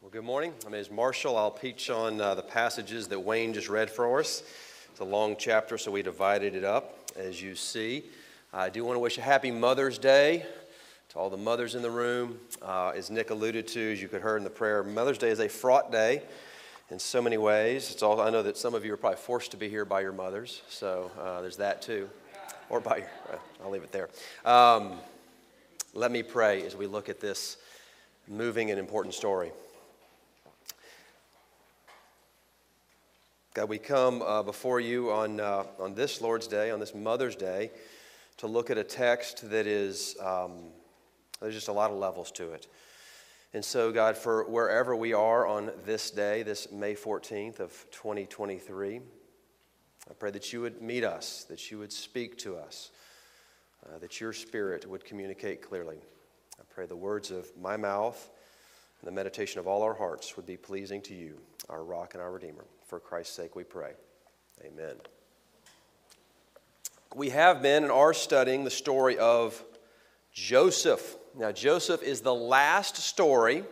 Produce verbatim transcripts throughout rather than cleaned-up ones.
Well, good morning. My name is Marshall. I'll preach on uh, the passages that Wayne just read for us. It's a long chapter, so we divided it up, as you see. I do want to wish a happy Mother's Day to all the mothers in the room. Uh, as Nick alluded to, as you could hear in the prayer, Mother's Day is a fraught day in so many ways. It's all, I know that some of you are probably forced to be here by your mothers, so uh, there's that too. Or by your, uh, I'll leave it there. Um, let me pray as we look at this moving and important story. God, we come uh, before you on uh, on this Lord's Day, on this Mother's Day, to look at a text that is, um, there's just a lot of levels to it. And so, God, for wherever we are on this day, this May fourteenth of twenty twenty-three, I pray that you would meet us, that you would speak to us, uh, that your Spirit would communicate clearly. I pray the words of my mouth and the meditation of all our hearts would be pleasing to you, our rock and our Redeemer. For Christ's sake we pray. Amen. We have been and are studying the story of Joseph. Now, Joseph is the last story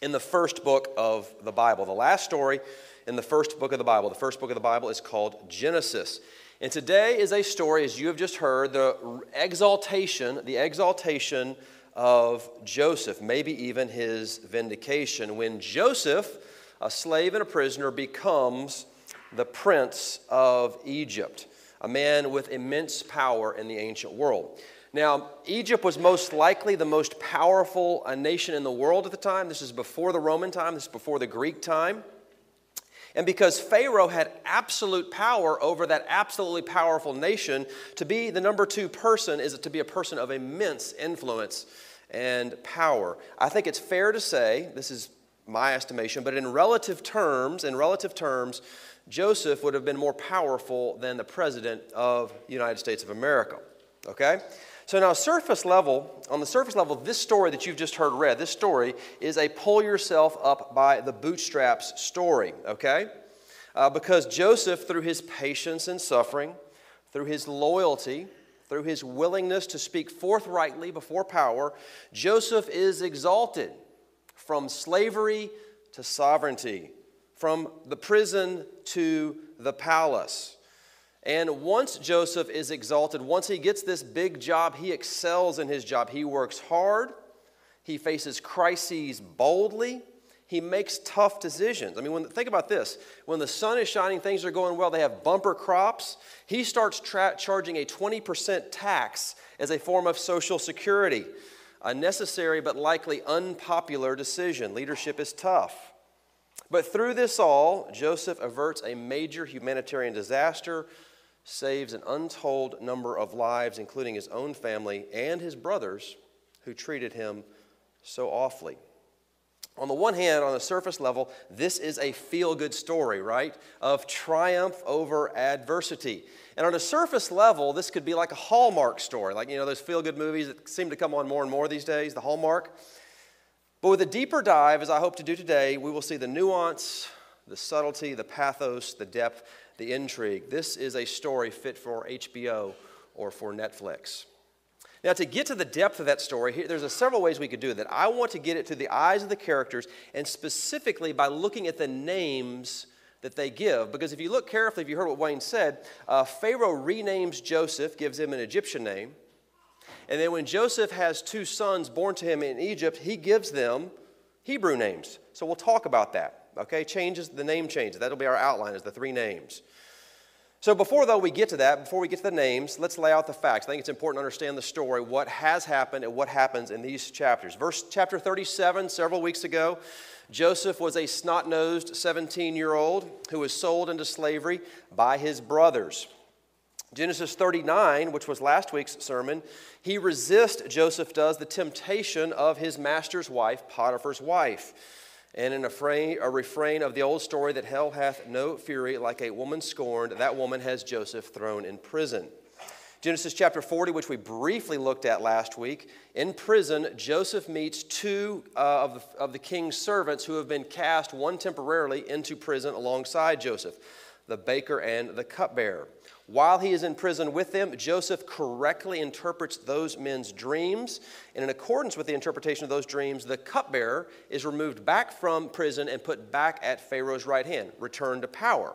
in the first book of the Bible. The last story in the first book of the Bible. The first book of the Bible is called Genesis. And today is a story, as you have just heard, the exaltation, the exaltation of Joseph, maybe even his vindication, when Joseph, a slave and a prisoner, becomes the prince of Egypt, a man with immense power in the ancient world. Now, Egypt was most likely the most powerful nation in the world at the time. This is before the Roman time. This is before the Greek time. And because Pharaoh had absolute power over that absolutely powerful nation, to be the number two person is to be a person of immense influence and power. I think it's fair to say, this is my estimation, but in relative terms, in relative terms, Joseph would have been more powerful than the president of the United States of America. Okay? So now, surface level, on the surface level, this story that you've just heard read, this story is a pull yourself up by the bootstraps story. Okay? Uh, because Joseph, through his patience and suffering, through his loyalty, through his willingness to speak forthrightly before power, Joseph is exalted. From slavery to sovereignty, from the prison to the palace. And once Joseph is exalted, once he gets this big job, he excels in his job. He works hard. He faces crises boldly. He makes tough decisions. I mean, when, think about this. When the sun is shining, things are going well, they have bumper crops. He starts tra- charging a twenty percent tax as a form of Social Security. A necessary but likely unpopular decision. Leadership is tough. But through this all, Joseph averts a major humanitarian disaster, saves an untold number of lives, including his own family and his brothers, who treated him so awfully. On the one hand, on the surface level, this is a feel-good story, right, of triumph over adversity. And on a surface level, this could be like a Hallmark story, like, you know, those feel-good movies that seem to come on more and more these days, the Hallmark. But with a deeper dive, as I hope to do today, we will see the nuance, the subtlety, the pathos, the depth, the intrigue. This is a story fit for H B O or for Netflix. Now, to get to the depth of that story, here, there's a several ways we could do that. I want to get it through the eyes of the characters, and specifically by looking at the names that they give. Because if you look carefully, if you heard what Wayne said, uh, Pharaoh renames Joseph, gives him an Egyptian name. And then when Joseph has two sons born to him in Egypt, he gives them Hebrew names. So we'll talk about that, okay? Changes, the name changes. That'll be our outline, is the three names. So before, though, we get to that, before we get to the names, let's lay out the facts. I think it's important to understand the story, what has happened and what happens in these chapters. Verse chapter thirty-seven, several weeks ago, Joseph was a snot-nosed seventeen-year-old who was sold into slavery by his brothers. Genesis thirty-nine, which was last week's sermon, he resists, Joseph does, the temptation of his master's wife, Potiphar's wife. And in a, fra- a refrain of the old story that hell hath no fury like a woman scorned, that woman has Joseph thrown in prison. Genesis chapter forty, which we briefly looked at last week, in prison, Joseph meets two uh, of, the, of the king's servants who have been cast, one temporarily, into prison alongside Joseph. the baker, and the cupbearer. While he is in prison with them, Joseph correctly interprets those men's dreams, and in accordance with the interpretation of those dreams, the cupbearer is removed back from prison and put back at Pharaoh's right hand, returned to power.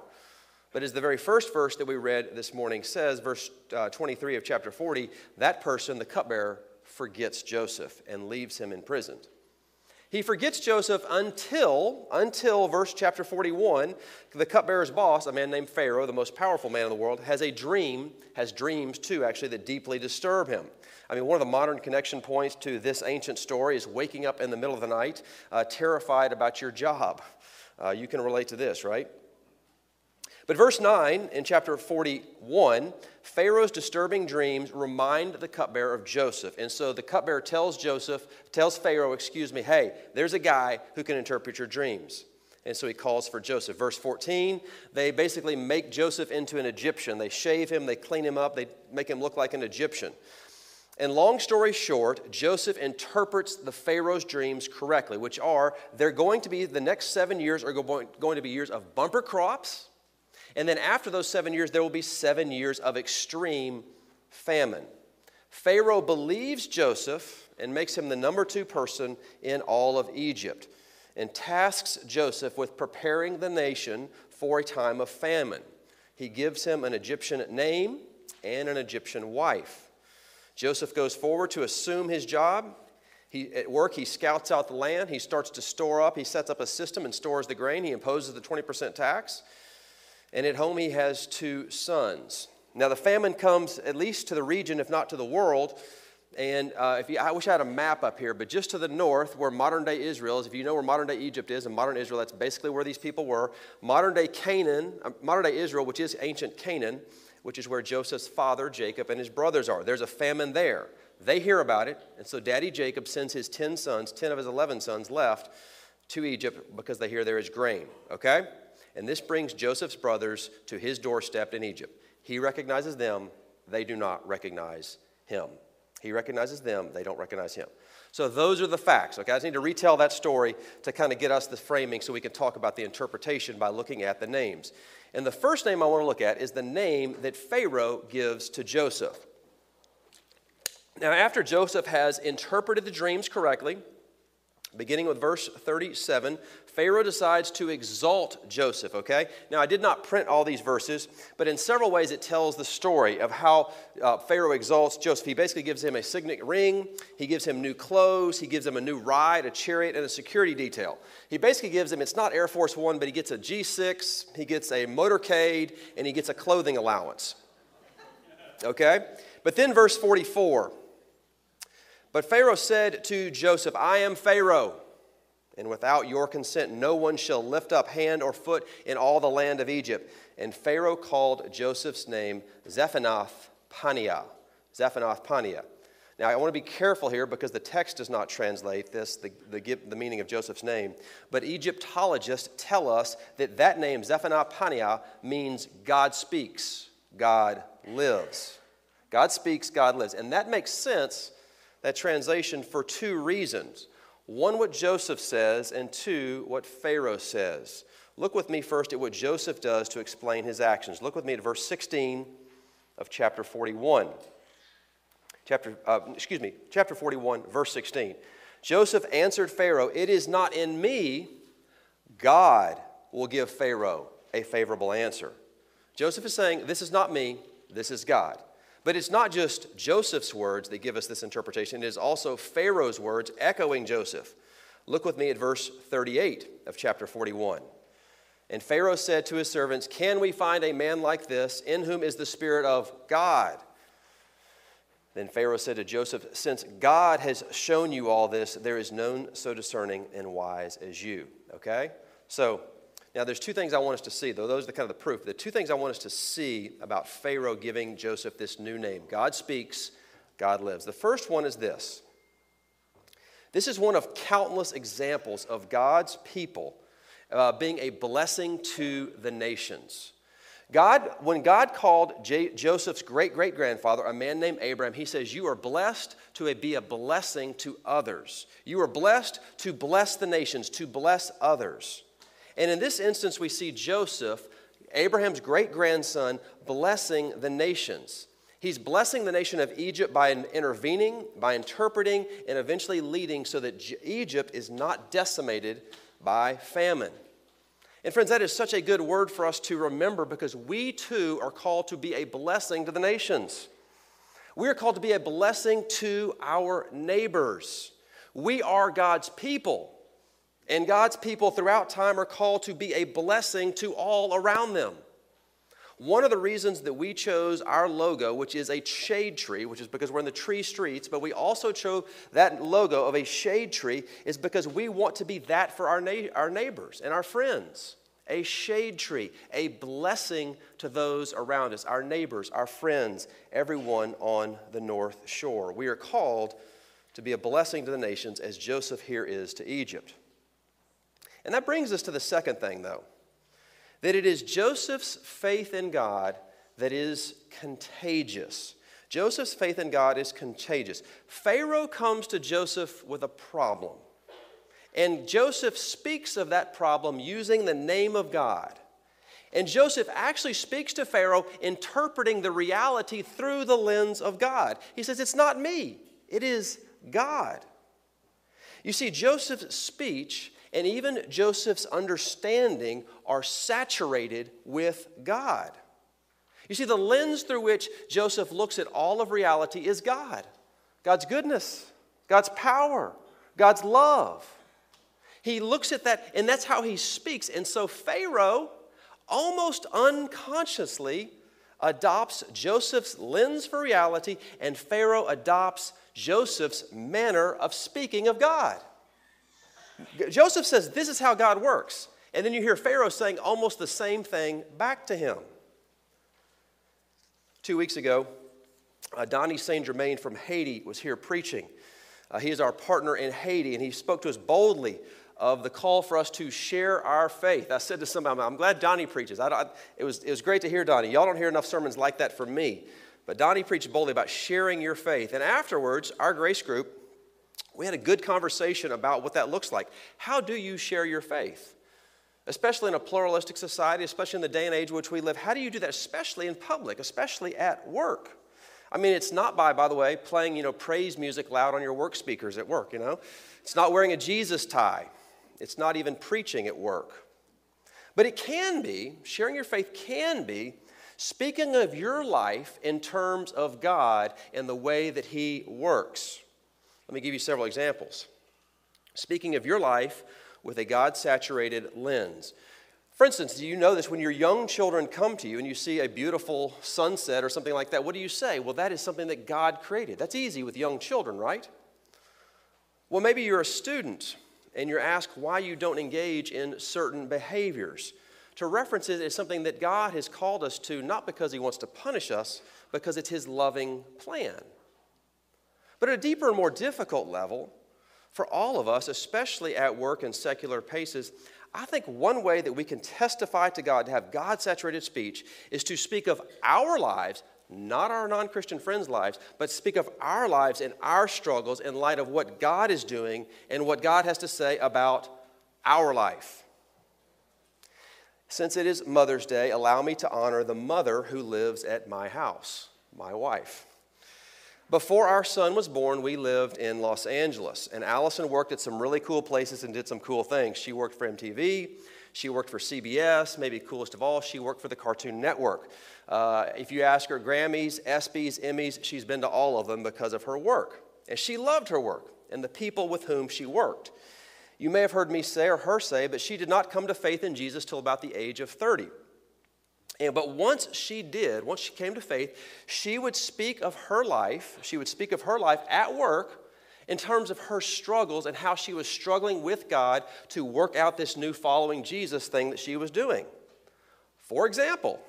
But as the very first verse that we read this morning says, verse uh, twenty-three of chapter forty, that person, the cupbearer, forgets Joseph and leaves him imprisoned. He forgets Joseph until, until verse chapter forty-one, the cupbearer's boss, a man named Pharaoh, the most powerful man in the world, has a dream, has dreams too, actually, that deeply disturb him. I mean, one of the modern connection points to this ancient story is waking up in the middle of the night, uh, terrified about your job. Uh, you can relate to this, right? But verse nine in chapter forty-one, Pharaoh's disturbing dreams remind the cupbearer of Joseph. And so the cupbearer tells Joseph, tells Pharaoh, excuse me, hey, there's a guy who can interpret your dreams. And so he calls for Joseph. Verse fourteen, they basically make Joseph into an Egyptian. They shave him, they clean him up, they make him look like an Egyptian. And long story short, Joseph interprets the Pharaoh's dreams correctly, which are they're going to be, the next seven years are going to be years of bumper crops. And then after those seven years, there will be seven years of extreme famine. Pharaoh believes Joseph and makes him the number two person in all of Egypt and tasks Joseph with preparing the nation for a time of famine. He gives him an Egyptian name and an Egyptian wife. Joseph goes forward to assume his job. He, at work, he scouts out the land. He starts to store up. He sets up a system and stores the grain. He imposes the twenty percent tax. And at home he has two sons. Now the famine comes at least to the region, if not to the world. And uh, if you, I wish I had a map up here, but just to the north where modern-day Israel is, if you know where modern-day Egypt is and modern Israel, that's basically where these people were. Modern-day Canaan, uh, modern-day Israel, which is ancient Canaan, which is where Joseph's father, Jacob, and his brothers are. There's a famine there. They hear about it, and so Daddy Jacob sends his ten sons, ten of his eleven sons left, to Egypt because they hear there is grain, okay? And this brings Joseph's brothers to his doorstep in Egypt. He recognizes them. They do not recognize him. He recognizes them. They don't recognize him. So those are the facts. Okay, I just need to retell that story to kind of get us the framing so we can talk about the interpretation by looking at the names. And the first name I want to look at is the name that Pharaoh gives to Joseph. Now, after Joseph has interpreted the dreams correctly, beginning with verse thirty-seven, Pharaoh decides to exalt Joseph, okay? Now, I did not print all these verses, but in several ways it tells the story of how uh, Pharaoh exalts Joseph. He basically gives him a signet ring. He gives him new clothes. He gives him a new ride, a chariot, and a security detail. He basically gives him, it's not Air Force One, but he gets a G six, he gets a motorcade, and he gets a clothing allowance, okay? But then verse forty-four, but Pharaoh said to Joseph, I am Pharaoh, and without your consent no one shall lift up hand or foot in all the land of Egypt. And Pharaoh called Joseph's name Zephanath-Paniah. Zephanath-Paniah. Now, I want to be careful here because the text does not translate this, the, the, the meaning of Joseph's name. But Egyptologists tell us that that name, Zephanath-Paniah, means God speaks, God lives. God speaks, God lives. And that makes sense, that translation, for two reasons. One, what Joseph says, and two, what Pharaoh says. Look with me first at what Joseph does to explain his actions. Look with me at verse sixteen of chapter forty-one. Chapter, uh, excuse me, chapter forty-one, verse sixteen. Joseph answered Pharaoh, it is not in me. God will give Pharaoh a favorable answer. Joseph is saying, this is not me, this is God. But it's not just Joseph's words that give us this interpretation. It is also Pharaoh's words echoing Joseph. Look with me at verse thirty-eight of chapter forty-one. And Pharaoh said to his servants, can we find a man like this in whom is the Spirit of God? Then Pharaoh said to Joseph, since God has shown you all this, there is none so discerning and wise as you. Okay? So now, there's two things I want us to see, though. Those are the kind of the proof. The two things I want us to see about Pharaoh giving Joseph this new name. God speaks, God lives. The first one is this. This is one of countless examples of God's people uh, being a blessing to the nations. God, when God called J- Joseph's great-great-grandfather, a man named Abraham, he says, you are blessed to be a blessing to others. You are blessed to bless the nations, to bless others. And in this instance, we see Joseph Abraham's great-grandson blessing the nations. He's blessing the nation of Egypt by intervening, by interpreting, and eventually leading so that Egypt is not decimated by famine. And friends, that is such a good word for us to remember because we too are called to be a blessing to the nations. We are called to be a blessing to our neighbors. We are God's people, and God's people throughout time are called to be a blessing to all around them. One of the reasons that we chose our logo, which is a shade tree, which is because we're in the tree streets, but we also chose that logo of a shade tree is because we want to be that for our na- our neighbors and our friends. A shade tree, a blessing to those around us, our neighbors, our friends, everyone on the North Shore. We are called to be a blessing to the nations as Joseph here is to Egypt. And that brings us to the second thing, though. That it is Joseph's faith in God that is contagious. Joseph's faith in God is contagious. Pharaoh comes to Joseph with a problem. And Joseph speaks of that problem using the name of God. And Joseph actually speaks to Pharaoh interpreting the reality through the lens of God. He says, it's not me, it is God. You see, Joseph's speech and even Joseph's understanding are saturated with God. You see, the lens through which Joseph looks at all of reality is God. God's goodness, God's power, God's love. He looks at that, and that's how he speaks. And so Pharaoh, almost unconsciously, adopts Joseph's lens for reality, and Pharaoh adopts Joseph's manner of speaking of God. Joseph says, this is how God works. And then you hear Pharaoh saying almost the same thing back to him. Two weeks ago, uh, Donnie Saint-Germain from Haiti was here preaching. Uh, he is our partner in Haiti, and he spoke to us boldly of the call for us to share our faith. I said to somebody, I'm glad Donnie preaches. I don't, it was, it was great to hear Donnie. Y'all don't hear enough sermons like that from me. But Donnie preached boldly about sharing your faith. And afterwards, our grace group, we had a good conversation about what that looks like. How do you share your faith? Especially in a pluralistic society, especially in the day and age in which we live, how do you do that, especially in public, especially at work? I mean, it's not by, by the way, playing, you know, praise music loud on your work speakers at work, you know. It's not wearing a Jesus tie. It's not even preaching at work. But it can be, sharing your faith can be, speaking of your life in terms of God and the way that He works. Let me give you several examples. Speaking of your life with a God-saturated lens. For instance, do you know this? When your young children come to you and you see a beautiful sunset or something like that, what do you say? Well, that is something that God created. That's easy with young children, right? Well, maybe you're a student and you're asked why you don't engage in certain behaviors. To reference it as something that God has called us to, not because He wants to punish us, because it's His loving plan. But at a deeper and more difficult level, for all of us, especially at work and secular paces, I think one way that we can testify to God, to have God-saturated speech, is to speak of our lives, not our non-Christian friends' lives, but speak of our lives and our struggles in light of what God is doing and what God has to say about our life. Since it is Mother's Day, allow me to honor the mother who lives at my house, my wife. Before our son was born, we lived in Los Angeles, and Allison worked at some really cool places and did some cool things. She worked for M T V, she worked for C B S, maybe coolest of all, she worked for the Cartoon Network. Uh, if you ask her, Grammys, ESPYs, Emmys, she's been to all of them because of her work. And she loved her work and the people with whom she worked. You may have heard me say or her say, but she did not come to faith in Jesus till about the age of thirty. And, but once she did, once she came to faith, she would speak of her life, she would speak of her life at work in terms of her struggles and how she was struggling with God to work out this new following Jesus thing that she was doing. For example,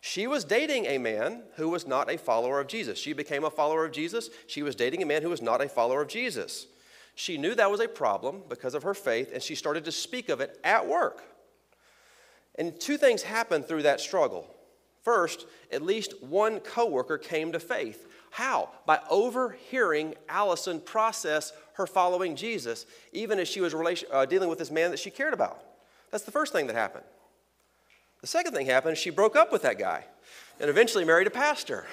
she was dating a man who was not a follower of Jesus. She became a follower of Jesus. She was dating a man who was not a follower of Jesus. She knew that was a problem because of her faith, and she started to speak of it at work. And two things happened through that struggle. First, at least one coworker came to faith. How? By overhearing Allison process her following Jesus, even as she was relation, uh, dealing with this man that she cared about. That's the first thing that happened. The second thing happened, she broke up with that guy and eventually married a pastor.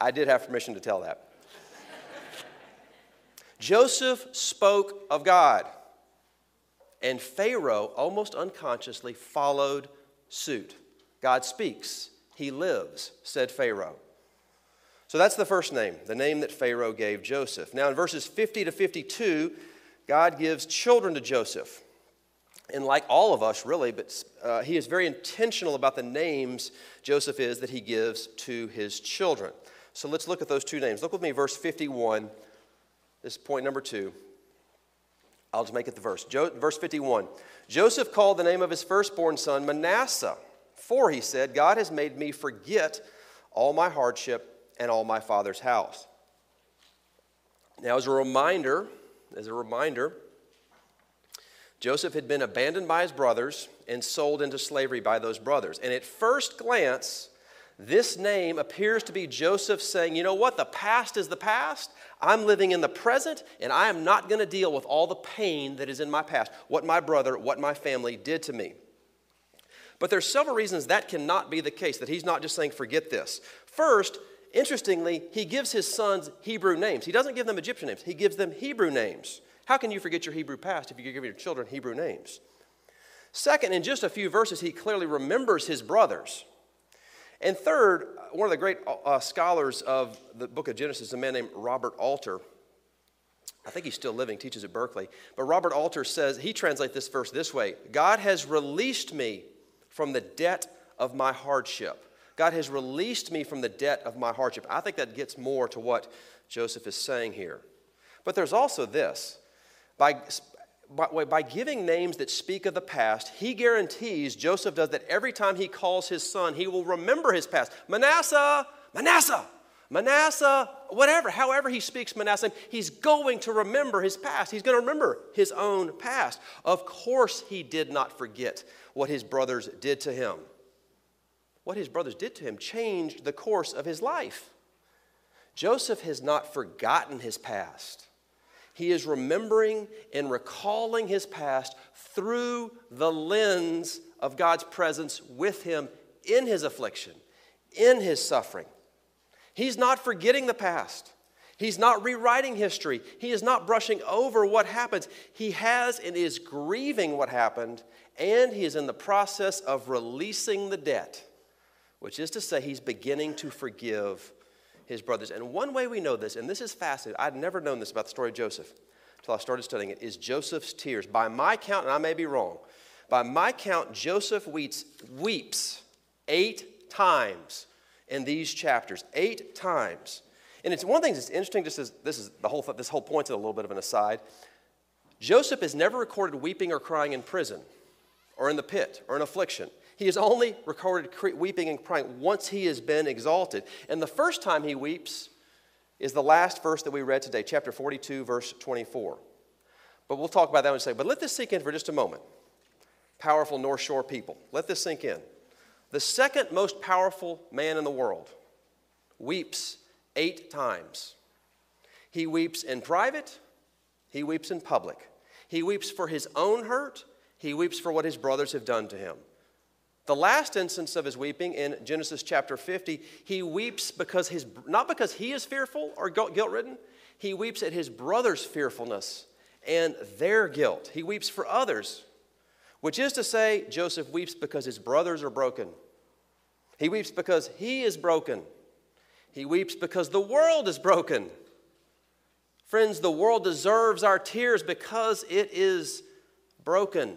I did have permission to tell that. Joseph spoke of God, and Pharaoh almost unconsciously followed suit. God speaks, he lives, said Pharaoh. So that's the first name, the name that Pharaoh gave Joseph. Now in verses fifty to fifty-two, God gives children to Joseph. And like all of us, really, but uh, he is very intentional about the names Joseph is that he gives to his children. So let's look at those two names. Look with me, verse fifty-one. This is point number two. I'll just make it the verse. Jo- verse fifty-one. Joseph called the name of his firstborn son Manasseh, for he said, God has made me forget all my hardship and all my father's house. Now, as a reminder, as a reminder, Joseph had been abandoned by his brothers and sold into slavery by those brothers. And at first glance, this name appears to be Joseph saying, you know what, the past is the past. I'm living in the present, and I am not going to deal with all the pain that is in my past, what my brother, what my family did to me. But there's several reasons that cannot be the case, that he's not just saying, forget this. First, interestingly, he gives his sons Hebrew names. He doesn't give them Egyptian names. He gives them Hebrew names. How can you forget your Hebrew past if you give your children Hebrew names? Second, in just a few verses, he clearly remembers his brothers. And third, one of the great uh, scholars of the book of Genesis, a man named Robert Alter, I think he's still living, teaches at Berkeley, but Robert Alter says, he translates this verse this way, God has released me from the debt of my hardship. God has released me from the debt of my hardship. I think that gets more to what Joseph is saying here. But there's also this. By, by, by giving names that speak of the past, he guarantees, Joseph does, that every time he calls his son, he will remember his past. Manasseh, Manasseh, Manasseh, whatever, however he speaks Manasseh, he's going to remember his past. He's going to remember his own past. Of course he did not forget what his brothers did to him. What his brothers did to him changed the course of his life. Joseph has not forgotten his past. He is remembering and recalling his past through the lens of God's presence with him in his affliction, in his suffering. He's not forgetting the past. He's not rewriting history. He is not brushing over what happened. He has and is grieving what happened, and he is in the process of releasing the debt, which is to say he's beginning to forgive his brothers. And one way we know this, and this is fascinating, I'd never known this about the story of Joseph until I started studying it, is Joseph's tears. By my count, and I may be wrong, by my count, Joseph weeps, weeps eight times in these chapters, eight times. And it's one of the things that's interesting, just as this is the whole this whole point is a little bit of an aside. Joseph is never recorded weeping or crying in prison, or in the pit, or in affliction. He is only recorded weeping and crying once he has been exalted. And the first time he weeps is the last verse that we read today, chapter forty-two, verse twenty-four. But we'll talk about that in a second. But let this sink in for just a moment. Powerful North Shore people, let this sink in. The second most powerful man in the world weeps eight times. He weeps in private. He weeps in public. He weeps for his own hurt. He weeps for what his brothers have done to him. The last instance of his weeping in Genesis chapter fifty, he weeps because his, not because he is fearful or guilt-ridden. He weeps at his brother's fearfulness and their guilt. He weeps for others, which is to say Joseph weeps because his brothers are broken. He weeps because he is broken. He weeps because the world is broken. Friends, the world deserves our tears because it is broken.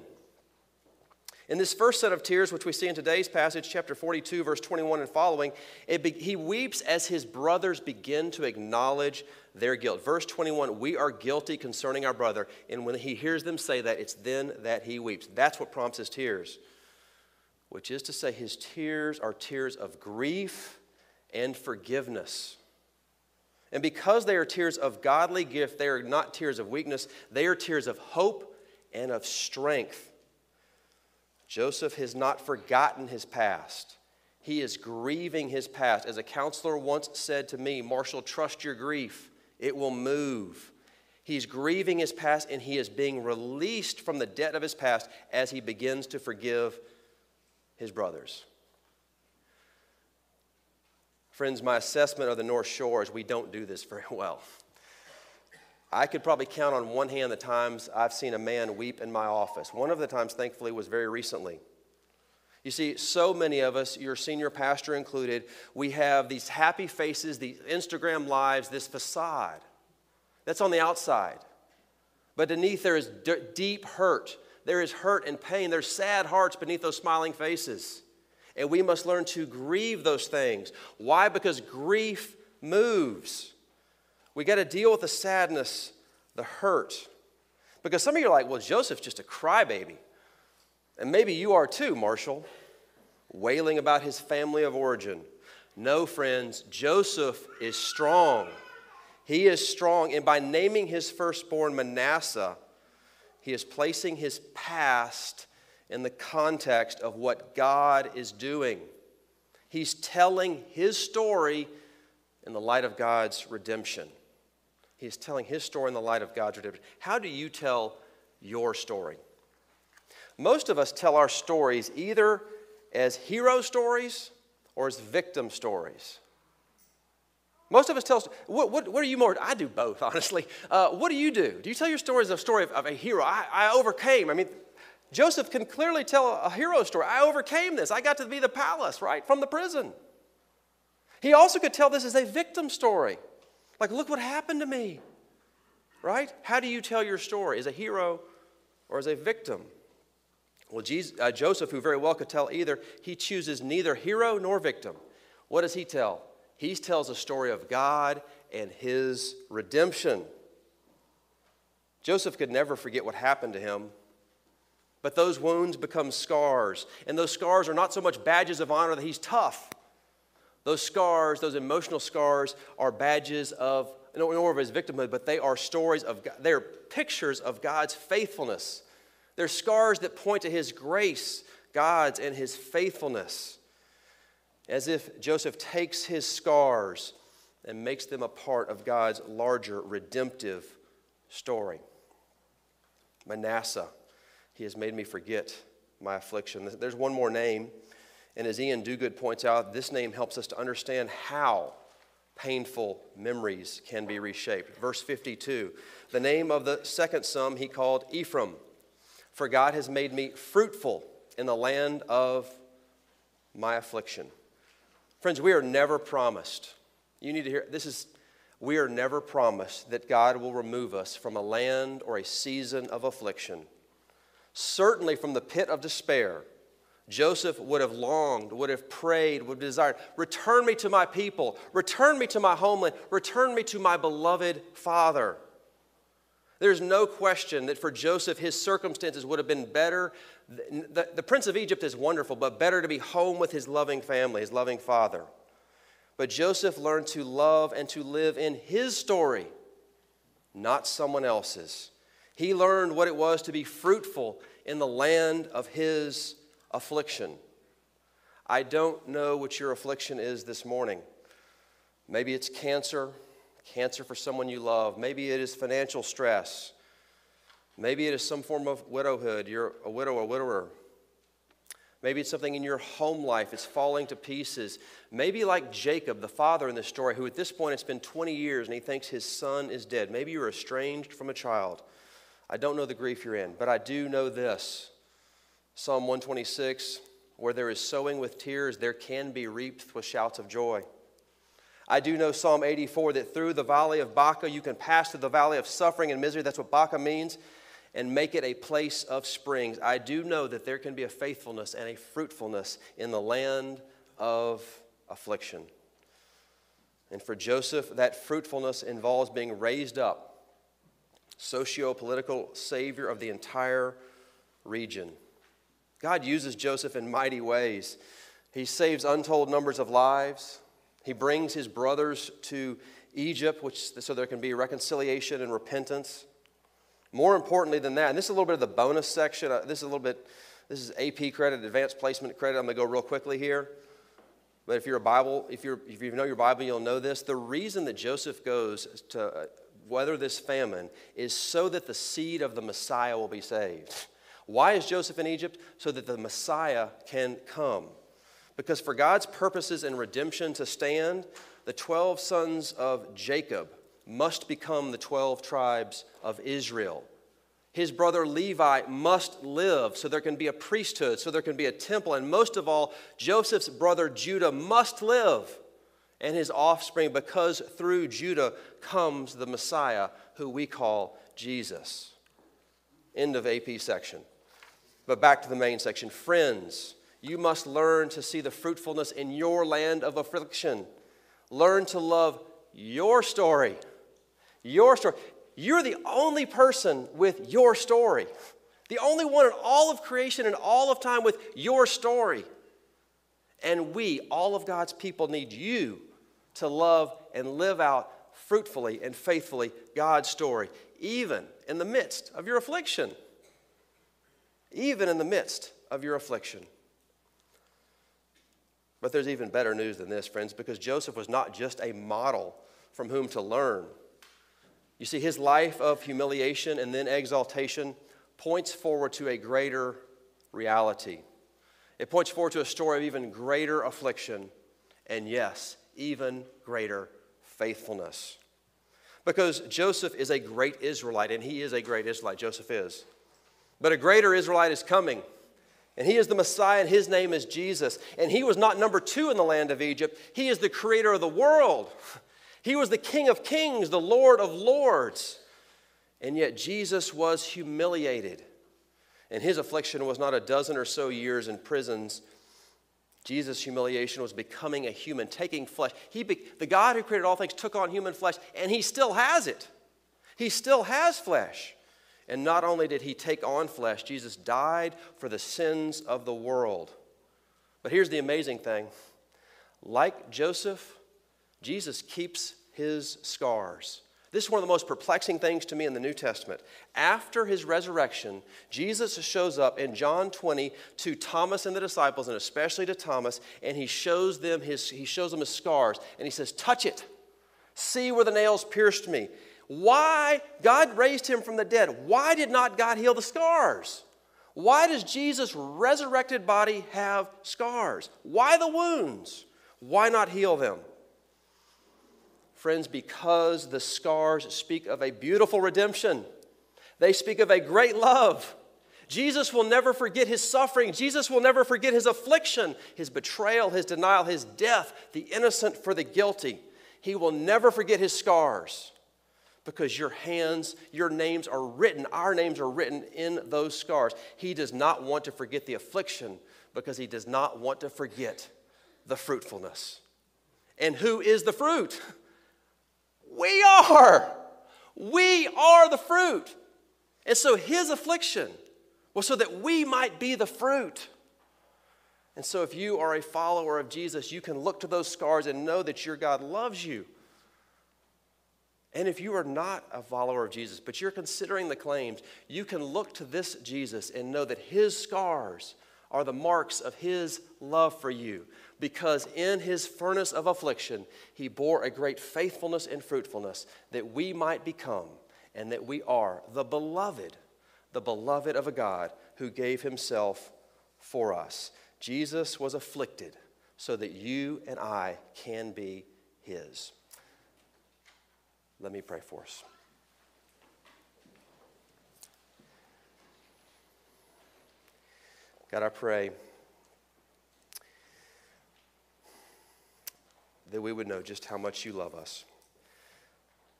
In this first set of tears, which we see in today's passage, chapter forty-two, verse twenty-one and following, it be, he weeps as his brothers begin to acknowledge their guilt. Verse twenty-one, we are guilty concerning our brother. And when he hears them say that, it's then that he weeps. That's what prompts his tears, which is to say his tears are tears of grief and forgiveness. And because they are tears of godly gift, they are not tears of weakness. They are tears of hope and of strength. Joseph has not forgotten his past. He is grieving his past. As a counselor once said to me, Marshall, trust your grief. It will move. He's grieving his past, and he is being released from the debt of his past as he begins to forgive his brothers. Friends, my assessment of the North Shore is we don't do this very well. I could probably count on one hand the times I've seen a man weep in my office. One of the times, thankfully, was very recently. You see, so many of us, your senior pastor included, we have these happy faces, these Instagram lives, this facade. That's on the outside. But beneath there is d- deep hurt. There is hurt and pain. There's sad hearts beneath those smiling faces. And we must learn to grieve those things. Why? Because grief moves. We got to deal with the sadness, the hurt. Because some of you are like, well, Joseph's just a crybaby. And maybe you are too, Marshall, wailing about his family of origin. No, friends, Joseph is strong. He is strong, and by naming his firstborn Manasseh, he is placing his past in the context of what God is doing. He's telling his story in the light of God's redemption. He's telling his story in the light of God's redemption. How do you tell your story? Most of us tell our stories either as hero stories or as victim stories. Most of us tell, what, what, what are you more, I do both, honestly. Uh, what do you do? Do you tell your story as a story of, of a hero? I, I overcame. I mean, Joseph can clearly tell a hero story. I overcame this. I got to be the palace, right, from the prison. He also could tell this as a victim story. Like, look what happened to me, right? How do you tell your story, as a hero or as a victim? Well, Jesus, uh, Joseph, who very well could tell either, he chooses neither hero nor victim. What does he tell? He tells a story of God and his redemption. Joseph could never forget what happened to him, but those wounds become scars, and those scars are not so much badges of honor that he's tough. Those scars, those emotional scars, are badges of, in order of his victimhood, but they are stories of God. They are pictures of God's faithfulness. They're scars that point to his grace, God's, and his faithfulness. As if Joseph takes his scars and makes them a part of God's larger redemptive story. Manasseh, he has made me forget my affliction. There's one more name, and as Ian Duguid points out, this name helps us to understand how painful memories can be reshaped. Verse fifty-two, the name of the second son he called Ephraim, for God has made me fruitful in the land of my affliction. Friends, we are never promised. You need to hear, this is, we are never promised that God will remove us from a land or a season of affliction. Certainly from the pit of despair, Joseph would have longed, would have prayed, would have desired, return me to my people, return me to my homeland, return me to my beloved father. There's no question that for Joseph, his circumstances would have been better. The, the, the prince of Egypt is wonderful, but better to be home with his loving family, his loving father. But Joseph learned to love and to live in his story, not someone else's. He learned what it was to be fruitful in the land of his affliction. I don't know what your affliction is this morning. Maybe it's cancer, cancer for someone you love. Maybe it is financial stress. Maybe it is some form of widowhood. You're a widow or widower. Maybe it's something in your home life. It's falling to pieces. Maybe like Jacob, the father in this story, who at this point it's been twenty years and he thinks his son is dead. Maybe you're estranged from a child. I don't know the grief you're in, but I do know this. Psalm one twenty-six, where there is sowing with tears, there can be reaped with shouts of joy. I do know Psalm eighty-four, that through the valley of Baca, you can pass through the valley of suffering and misery. That's what Baca means. And make it a place of springs. I do know that there can be a faithfulness and a fruitfulness in the land of affliction. And for Joseph, that fruitfulness involves being raised up, socio-political savior of the entire region. God uses Joseph in mighty ways. He saves untold numbers of lives. He brings his brothers to Egypt, which so there can be reconciliation and repentance. More importantly than that, and this is a little bit of the bonus section. This is a little bit, this is A P credit, advanced placement credit. I'm going to go real quickly here. But if you're a Bible, if you're if you know your Bible, you'll know this. The reason that Joseph goes to weather this famine is so that the seed of the Messiah will be saved. Why is Joseph in Egypt? So that the Messiah can come. Because for God's purposes and redemption to stand, the twelve sons of Jacob must become the twelve tribes of Israel. His brother Levi must live so there can be a priesthood, so there can be a temple. And most of all, Joseph's brother Judah must live, and his offspring, because through Judah comes the Messiah, who we call Jesus. End of A P section. But back to the main section. Friends, you must learn to see the fruitfulness in your land of affliction. Learn to love your story. Your story. You're the only person with your story. The only one in all of creation and all of time with your story. And we, all of God's people, need you to love and live out fruitfully and faithfully God's story, even in the midst of your affliction. Even in the midst of your affliction. But there's even better news than this, friends, because Joseph was not just a model from whom to learn. You see, his life of humiliation and then exaltation points forward to a greater reality. It points forward to a story of even greater affliction and, yes, even greater faithfulness. Because Joseph is a great Israelite, and he is a great Israelite. Joseph is. But a greater Israelite is coming. And he is the Messiah, and his name is Jesus. And he was not number two in the land of Egypt. He is the creator of the world. He was the King of kings, the Lord of lords. And yet Jesus was humiliated. And his affliction was not a dozen or so years in prisons. Jesus' humiliation was becoming a human, taking flesh. He be, the God who created all things took on human flesh, and he still has it. He still has flesh. And not only did he take on flesh, Jesus died for the sins of the world. But here's the amazing thing. Like Joseph, Jesus keeps his scars. This is one of the most perplexing things to me in the New Testament. After his resurrection, Jesus shows up in John twenty to Thomas and the disciples, and especially to Thomas, and he shows them his, he shows them his scars, and he says, "Touch it. See where the nails pierced me." Why? God raised him from the dead. Why did not God heal the scars? Why does Jesus' resurrected body have scars? Why the wounds? Why not heal them? Friends, because the scars speak of a beautiful redemption. They speak of a great love. Jesus will never forget his suffering. Jesus will never forget his affliction, his betrayal, his denial, his death, the innocent for the guilty. He will never forget his scars. Because your hands, your names are written, our names are written in those scars. He does not want to forget the affliction because he does not want to forget the fruitfulness. And who is the fruit? We are. We are the fruit. And so his affliction was so that we might be the fruit. And so if you are a follower of Jesus, you can look to those scars and know that your God loves you. And if you are not a follower of Jesus, but you're considering the claims, you can look to this Jesus and know that his scars are the marks of his love for you, because in his furnace of affliction, he bore a great faithfulness and fruitfulness that we might become and that we are the beloved, the beloved of a God who gave himself for us. Jesus was afflicted so that you and I can be his. Let me pray for us. God, I pray that we would know just how much you love us.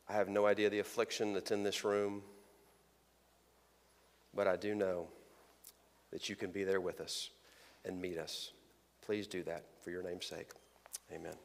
I have no idea the affliction that's in this room, but I do know that you can be there with us and meet us. Please do that for your name's sake. Amen.